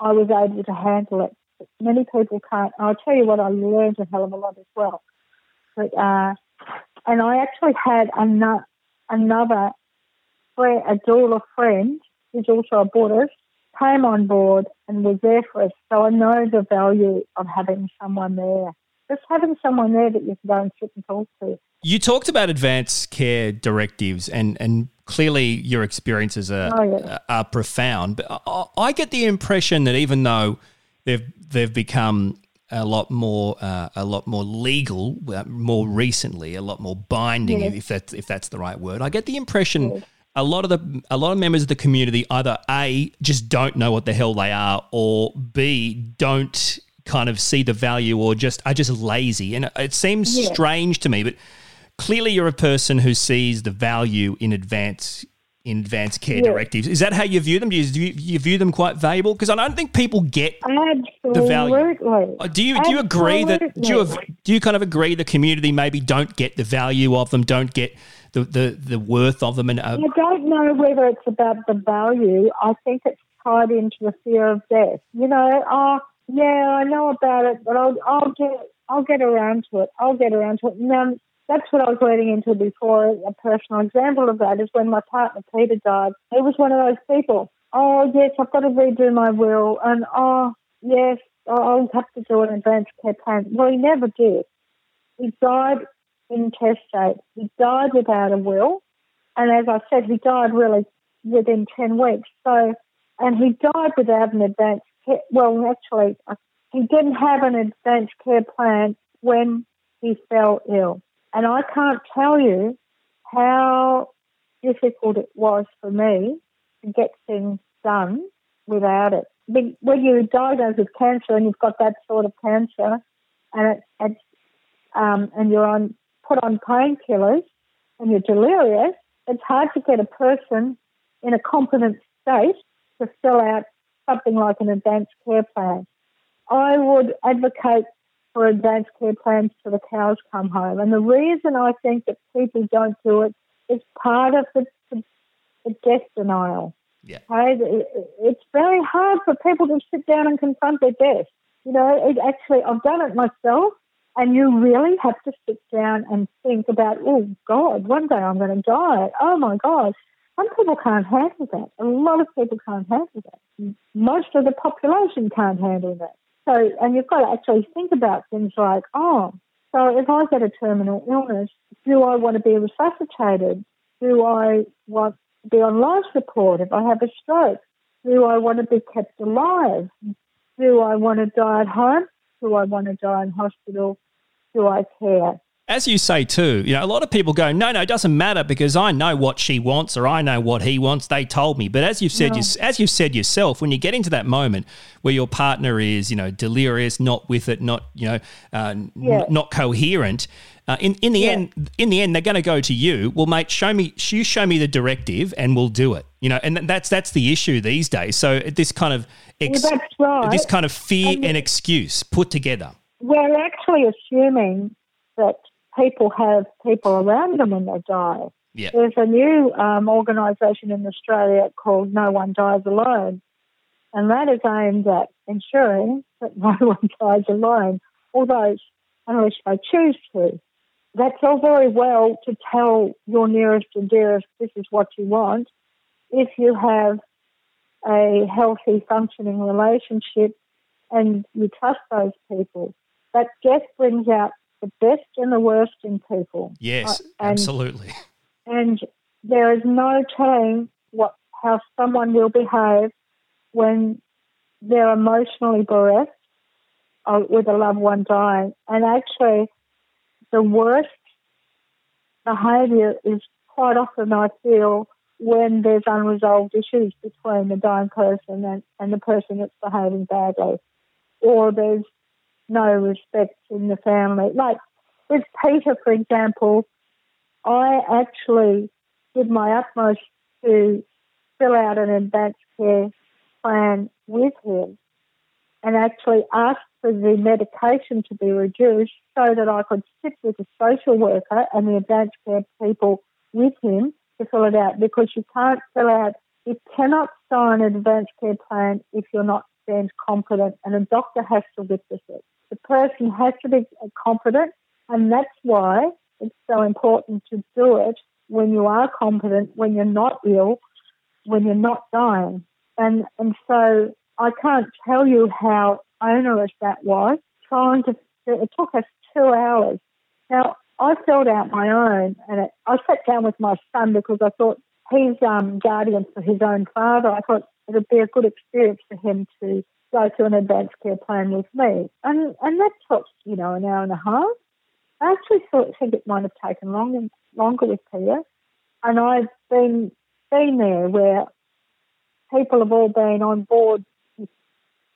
I was able to handle it. But many people can't. I'll tell you what, I learned a hell of a lot as well. But uh, and I actually had another, another friend, a doula friend, who's also a Buddhist, came on board and was there for us. So I know the value of having someone there. Just having someone there that you can go and sit and talk to. You talked about advanced care directives, and, and clearly your experiences are, oh, yeah. are profound. But I, I get the impression that even though they've they've become a lot more uh, a lot more legal, uh, more recently, a lot more binding, yes. if that's if that's the right word. I get the impression. Yes. A lot of the a lot of members of the community either A, just don't know what the hell they are, or B, don't kind of see the value, or just are just lazy. And it seems yeah. strange to me, but clearly you're a person who sees the value in advanced in advanced care yeah. directives. Is that how you view them? Do you, do you view them quite valuable? Because I don't think people get Absolutely. the value. Do you do you agree Absolutely. that do you do you kind of agree the community maybe don't get the value of them, don't get the the, the worth of them? And uh, I don't know whether it's about the value. I think it's tied into the fear of death. You know, oh yeah, I know about it, but I'll I'll get I'll get around to it. I'll get around to it. And then, that's what I was leading into before. A personal example of that is when my partner Peter died. He was one of those people. Oh, yes, I've got to redo my will. And, oh, yes, I'll have to do an advanced care plan. Well, he never did. He died intestate. He died without a will. And as I said, he died really within ten weeks. So, and he died without an advanced care. Well, actually, he didn't have an advanced care plan when he fell ill. And I can't tell you how difficult it was for me to get things done without it. When you're diagnosed with cancer and you've got that sort of cancer, and it, it's, um, and you're on put on painkillers and you're delirious, it's hard to get a person in a competent state to fill out something like an advanced care plan. I would advocate for advanced care plans till the cows come home. And the reason I think that people don't do it is part of the, the, the death denial. Yeah. Okay? It's very hard for people to sit down and confront their death. You know, it actually, I've done it myself, and you really have to sit down and think about, oh, God, one day I'm going to die. Oh, my God. Some people can't handle that. A lot of people can't handle that. Most of the population can't handle that. So, and you've got to actually think about things like, oh, so if I get a terminal illness, do I want to be resuscitated? Do I want to be on life support if I have a stroke? Do I want to be kept alive? Do I want to die at home? Do I want to die in hospital? Do I care? As you say too, you know, a lot of people go, no, no, it doesn't matter because I know what she wants or I know what he wants. They told me. But as you've said, no. you, as you've said yourself, when you get into that moment where your partner is, you know, delirious, not with it, not, you know, uh, yeah. n- not coherent. Uh, in in the yeah. end, in the end, they're going to go to you. Well, mate, show me. You show me the directive, and we'll do it. You know, and th- that's that's the issue these days. So this kind of ex- yeah, that's right. this kind of fear and, and excuse put together. We're actually assuming that people have people around them when they die. Yeah. There's a new um, organisation in Australia called No One Dies Alone, and that is aimed at ensuring that no one dies alone, although unless they choose to. That's all very well to tell your nearest and dearest this is what you want. If you have a healthy, functioning relationship and you trust those people, that death brings out the best and the worst in people. Yes, uh, and, absolutely. And there is no telling what how someone will behave when they're emotionally bereft uh, with a loved one dying. And actually, the worst behaviour is quite often, I feel, when there's unresolved issues between the dying person and, and the person that's behaving badly. Or there's no respect in the family. Like with Peter, for example, I actually did my utmost to fill out an advanced care plan with him and actually asked for the medication to be reduced so that I could sit with the social worker and the advanced care people with him to fill it out, because you can't fill out, you cannot sign an advanced care plan if you're not stand competent, and a doctor has to witness it. The person has to be competent, and that's why it's so important to do it when you are competent, when you're not ill, when you're not dying. And and so I can't tell you how onerous that was. Trying to, it took us two hours. Now I filled out my own, and it, I sat down with my son because I thought he's um, guardian for his own father. I thought it would be a good experience for him to go to an advanced care plan with me. And and that took, you know, an hour and a half. I actually thought, think it might have taken longer, longer with Peter. And I've been, been there where people have all been on board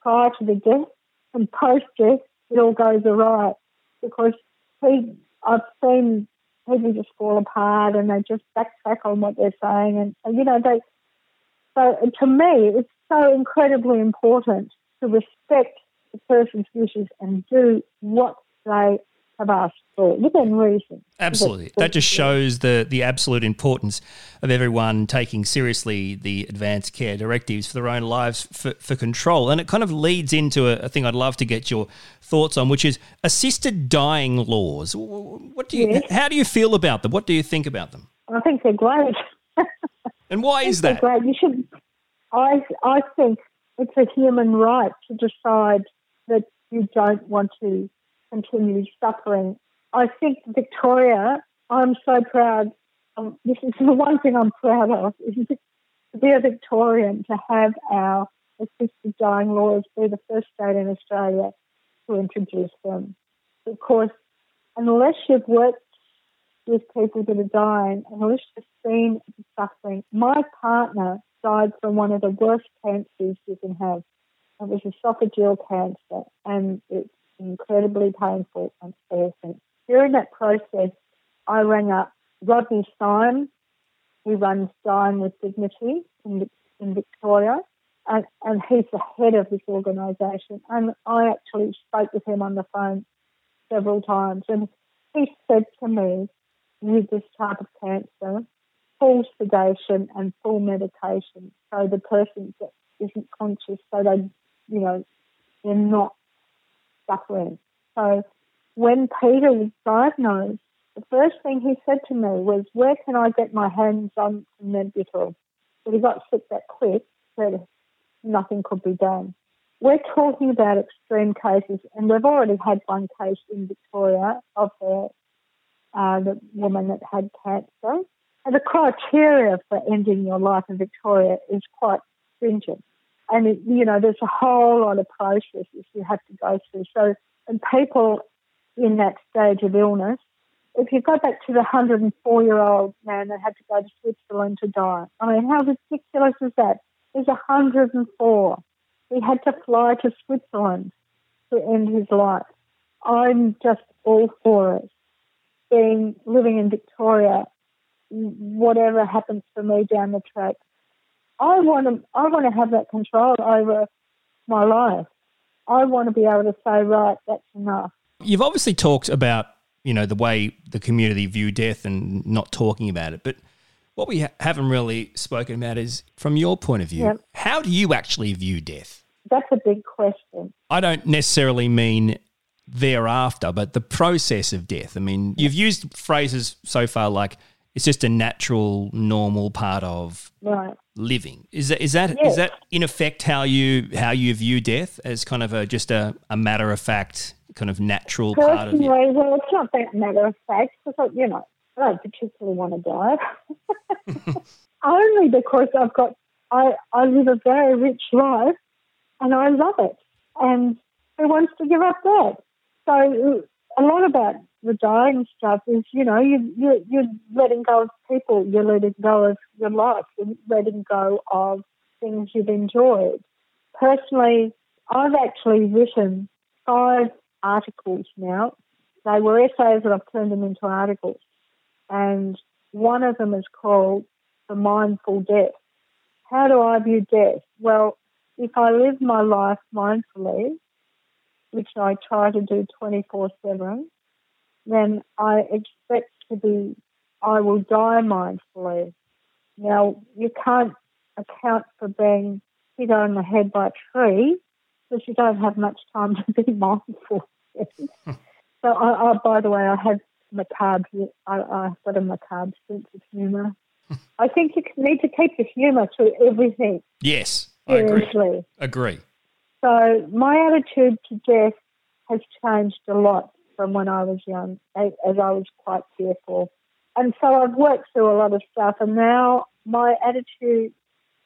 prior to the death, and post-death, it all goes awry. Because he, I've seen people just fall apart and they just backtrack on what they're saying. And, and you know, they, so to me, it's so incredibly important to respect the person's wishes and do what they have asked for within reason. Absolutely. That just shows the, the absolute importance of everyone taking seriously the advanced care directives for their own lives for, for control. And it kind of leads into a, a thing I'd love to get your thoughts on, which is assisted dying laws. What do you? Yes. How do you feel about them? What do you think about them? I think they're great. And why is that? Great. You should. I I think it's a human right to decide that you don't want to continue suffering. I think Victoria, I'm so proud. Um, this is the one thing I'm proud of, is to be a Victorian, to have our assisted dying laws be the first state in Australia to introduce them. Because unless you've worked with people that are dying, unless you've seen the suffering, my partner died from one of the worst cancers you can have. It was esophageal cancer, and it's incredibly painful and awful. During that process, I rang up Rodney Stein, who runs Dying with Dignity in, in Victoria, and, and he's the head of this organisation. And I actually spoke with him on the phone several times, and he said to me, with this type of cancer, full sedation and full medication, so the person isn't conscious, so they, you know, they're not suffering. So when Peter was diagnosed, the first thing he said to me was, where can I get my hands on Nembutal? But he got sick that quick that nothing could be done. We're talking about extreme cases, and we've already had one case in Victoria of the, uh, the woman that had cancer. And the criteria for ending your life in Victoria is quite stringent. And, it, you know, there's a whole lot of processes you have to go through. So, and people in that stage of illness, if you go back to the one hundred four-year-old man that had to go to Switzerland to die, I mean, how ridiculous is that? He's one hundred four. He had to fly to Switzerland to end his life. I'm just all for it. Being, living in Victoria, whatever happens for me down the track, I want to. I want to have that control over my life. I want to be able to say, right, that's enough. You've obviously talked about, you know, the way the community view death and not talking about it, but what we ha- haven't really spoken about is, from your point of view, yep. How do you actually view death? That's a big question. I don't necessarily mean thereafter, but the process of death. I mean, you've used phrases so far like, it's just a natural, normal part of right. living. Is that is that yes. is that in effect how you how you view death, as kind of a just a, a matter of fact, kind of natural Personally, part of it? Well, it's not that matter of fact, because you know I don't particularly want to die. Only because I've got I I live a very rich life, and I love it. And who wants to give up that? So a lot about the dying stuff is, you know, you, you, you're letting go of people, you're letting go of your life, you're letting go of things you've enjoyed. Personally, I've actually written five articles now. They were essays, and I've turned them into articles. And one of them is called The Mindful Death. How do I view death? Well, if I live my life mindfully, which I try to do twenty-four seven, then I expect to be, I will die mindfully. Now, you can't account for being hit on the head by a tree because you don't have much time to be mindful. So, I, I, by the way, I have macabre, I, I've got a macabre sense of humour. I think you need to keep the humour through everything. Yes, seriously. I agree. agree. So, my attitude to death has changed a lot from when I was young, as I was quite fearful. And so I've worked through a lot of stuff, and now my attitude,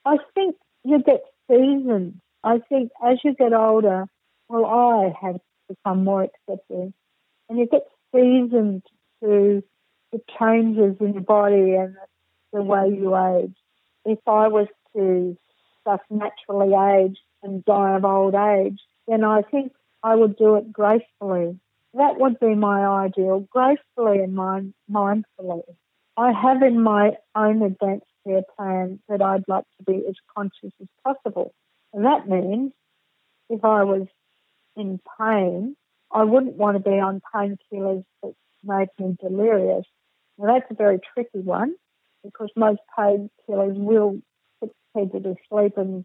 I think you get seasoned. I think as you get older, well, I have become more accepting, and you get seasoned to the changes in your body and the way you age. If I was to just naturally age and die of old age, then I think I would do it gracefully. that would be my ideal, gracefully and mind, mindfully. I have in my own advanced care plan that I'd like to be as conscious as possible. And that means if I was in pain, I wouldn't want to be on painkillers that make me delirious. Now, that's a very tricky one because most painkillers will put people to sleep and,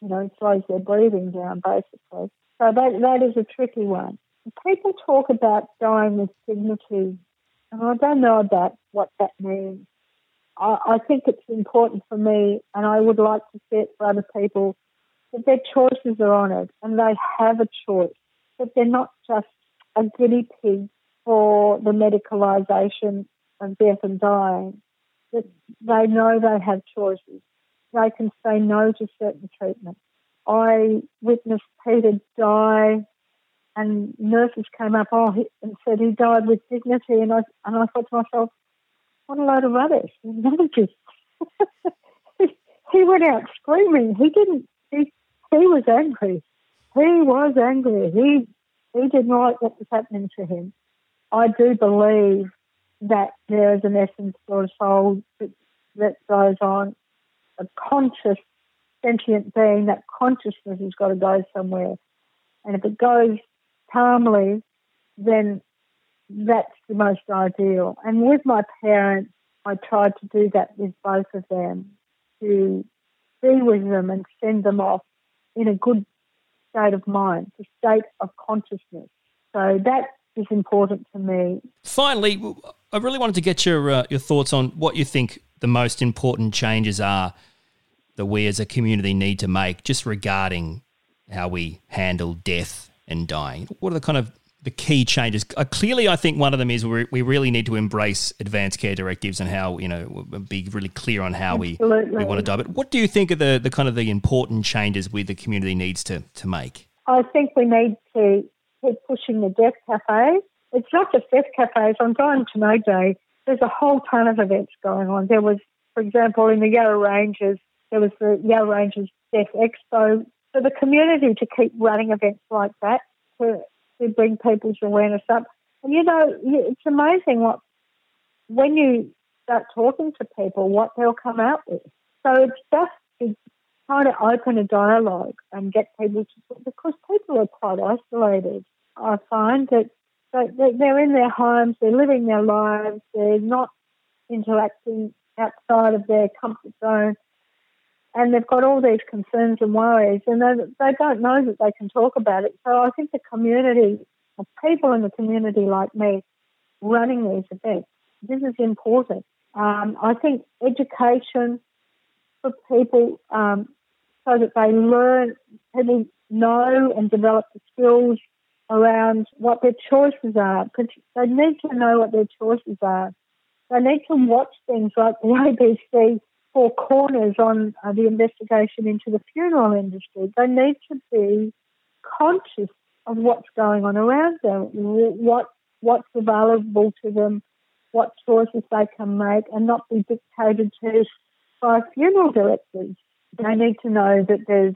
you know, slows their breathing down, basically. So that that is a tricky one. People talk about dying with dignity, and I don't know about what that means. I, I think it's important for me, and I would like to see it for other people, that their choices are honoured and they have a choice, that they're not just a guinea pig for the medicalisation of death and dying, that they know they have choices. They can say no to certain treatment. I witnessed Peter die and nurses came up oh, he, and said he died with dignity. And I and I thought to myself, what a load of rubbish. he, he went out screaming. He didn't, he, he was angry. He was angry. He, he didn't like what was happening to him. I do believe that there is an essence or a soul that, that goes on, a conscious sentient being. That consciousness has got to go somewhere, and if it goes calmly, then that's the most ideal. And with my parents, I tried to do that with both of them, to be with them and send them off in a good state of mind, a state of consciousness. So that is important to me. Finally, I really wanted to get your uh, your thoughts on what you think the most important changes are that we as a community need to make just regarding how we handle death and dying. What are the kind of the key changes? Uh, clearly, I think one of them is we we really need to embrace advanced care directives and how, you know, be really clear on how we, we want to die. But what do you think are the, the kind of the important changes we, the community needs to, to make? I think we need to keep pushing the Death Cafe. It's not just Death Cafes. On Dying to Know Day, there's a whole ton of events going on. There was, for example, in the Yarra Ranges, there was the Yarra Ranges Death Expo. So the community to keep running events like that to, to bring people's awareness up. And, you know, it's amazing what when you start talking to people, what they'll come out with. So it's just to kind of open a dialogue and get people to, because people are quite isolated. I find that they're in their homes, they're living their lives, they're not interacting outside of their comfort zone. And they've got all these concerns and worries, and they, they don't know that they can talk about it. So I think the community, the people in the community like me, running these events, this is important. Um, I think education for people um, so that they learn, people know and develop the skills around what their choices are, because they need to know what their choices are. They need to watch things like the A B C Four Corners on uh, the investigation into the funeral industry. They need to be conscious of what's going on around them, what what's available to them, what choices they can make, and not be dictated to by funeral directors. They need to know that there's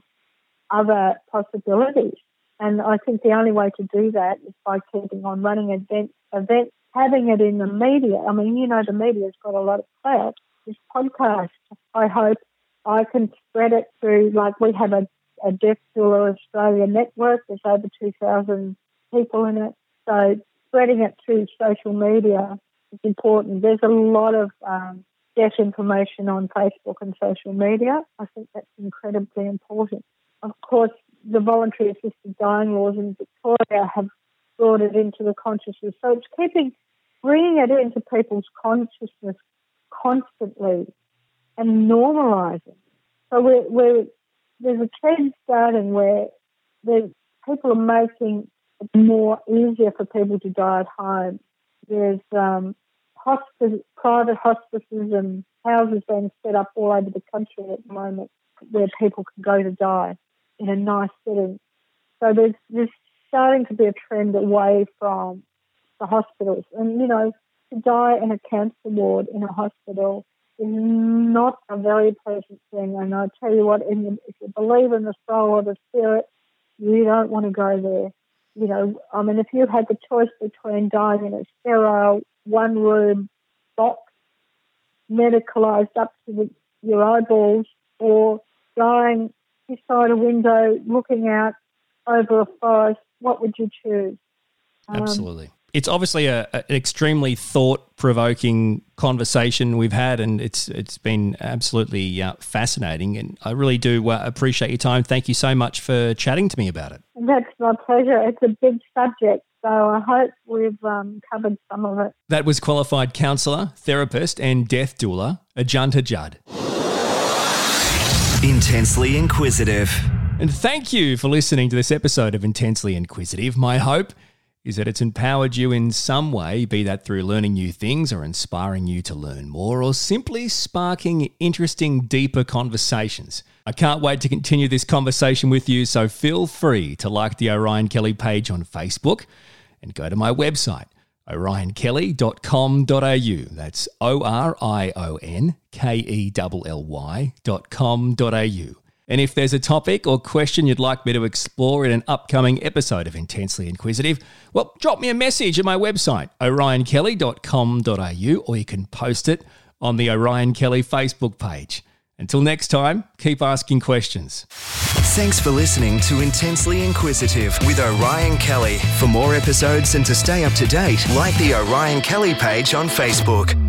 other possibilities. And I think the only way to do that is by keeping on running events, events, having it in the media. I mean, you know, the media's got a lot of clout. This podcast, I hope I can spread it through, like we have a, a Deaf School of Australia network. There's over two thousand people in it. So spreading it through social media is important. There's a lot of um, deaf information on Facebook and social media. I think that's incredibly important. Of course, the voluntary assisted dying laws in Victoria have brought it into the consciousness. So it's keeping, bringing it into people's consciousness constantly and normalising. So we're, we're, there's a trend starting where people are making it more easier for people to die at home. There's um, hospice, private hospices and houses being set up all over the country at the moment where people can go to die in a nice setting. So there's, there's starting to be a trend away from the hospitals. And, you know, to die in a cancer ward in a hospital is not a very pleasant thing. And I tell you what, in the, if you believe in the soul or the spirit, you don't want to go there. you know, I mean, if you had the choice between dying in a sterile, one-room box, medicalised up to the, your eyeballs, or dying beside a window looking out over a forest, what would you choose? Um, Absolutely. It's obviously a, an extremely thought-provoking conversation we've had, and it's it's been absolutely uh, fascinating, and I really do uh, appreciate your time. Thank you so much for chatting to me about it. That's my pleasure. It's a big subject, so I hope we've um, covered some of it. That was qualified counsellor, therapist and death doula, Ajanta Judd. Intensely Inquisitive. And thank you for listening to this episode of Intensely Inquisitive. My hope is that it's empowered you in some way, be that through learning new things or inspiring you to learn more or simply sparking interesting, deeper conversations. I can't wait to continue this conversation with you, so feel free to like the Orion Kelly page on Facebook and go to my website, orion kelly dot com dot a u. That's O R I O N K E L L Y dot com dot a u. And if there's a topic or question you'd like me to explore in an upcoming episode of Intensely Inquisitive, well, drop me a message at my website, orion kelly dot com dot a u, or you can post it on the Orion Kelly Facebook page. Until next time, keep asking questions. Thanks for listening to Intensely Inquisitive with Orion Kelly. For more episodes and to stay up to date, like the Orion Kelly page on Facebook.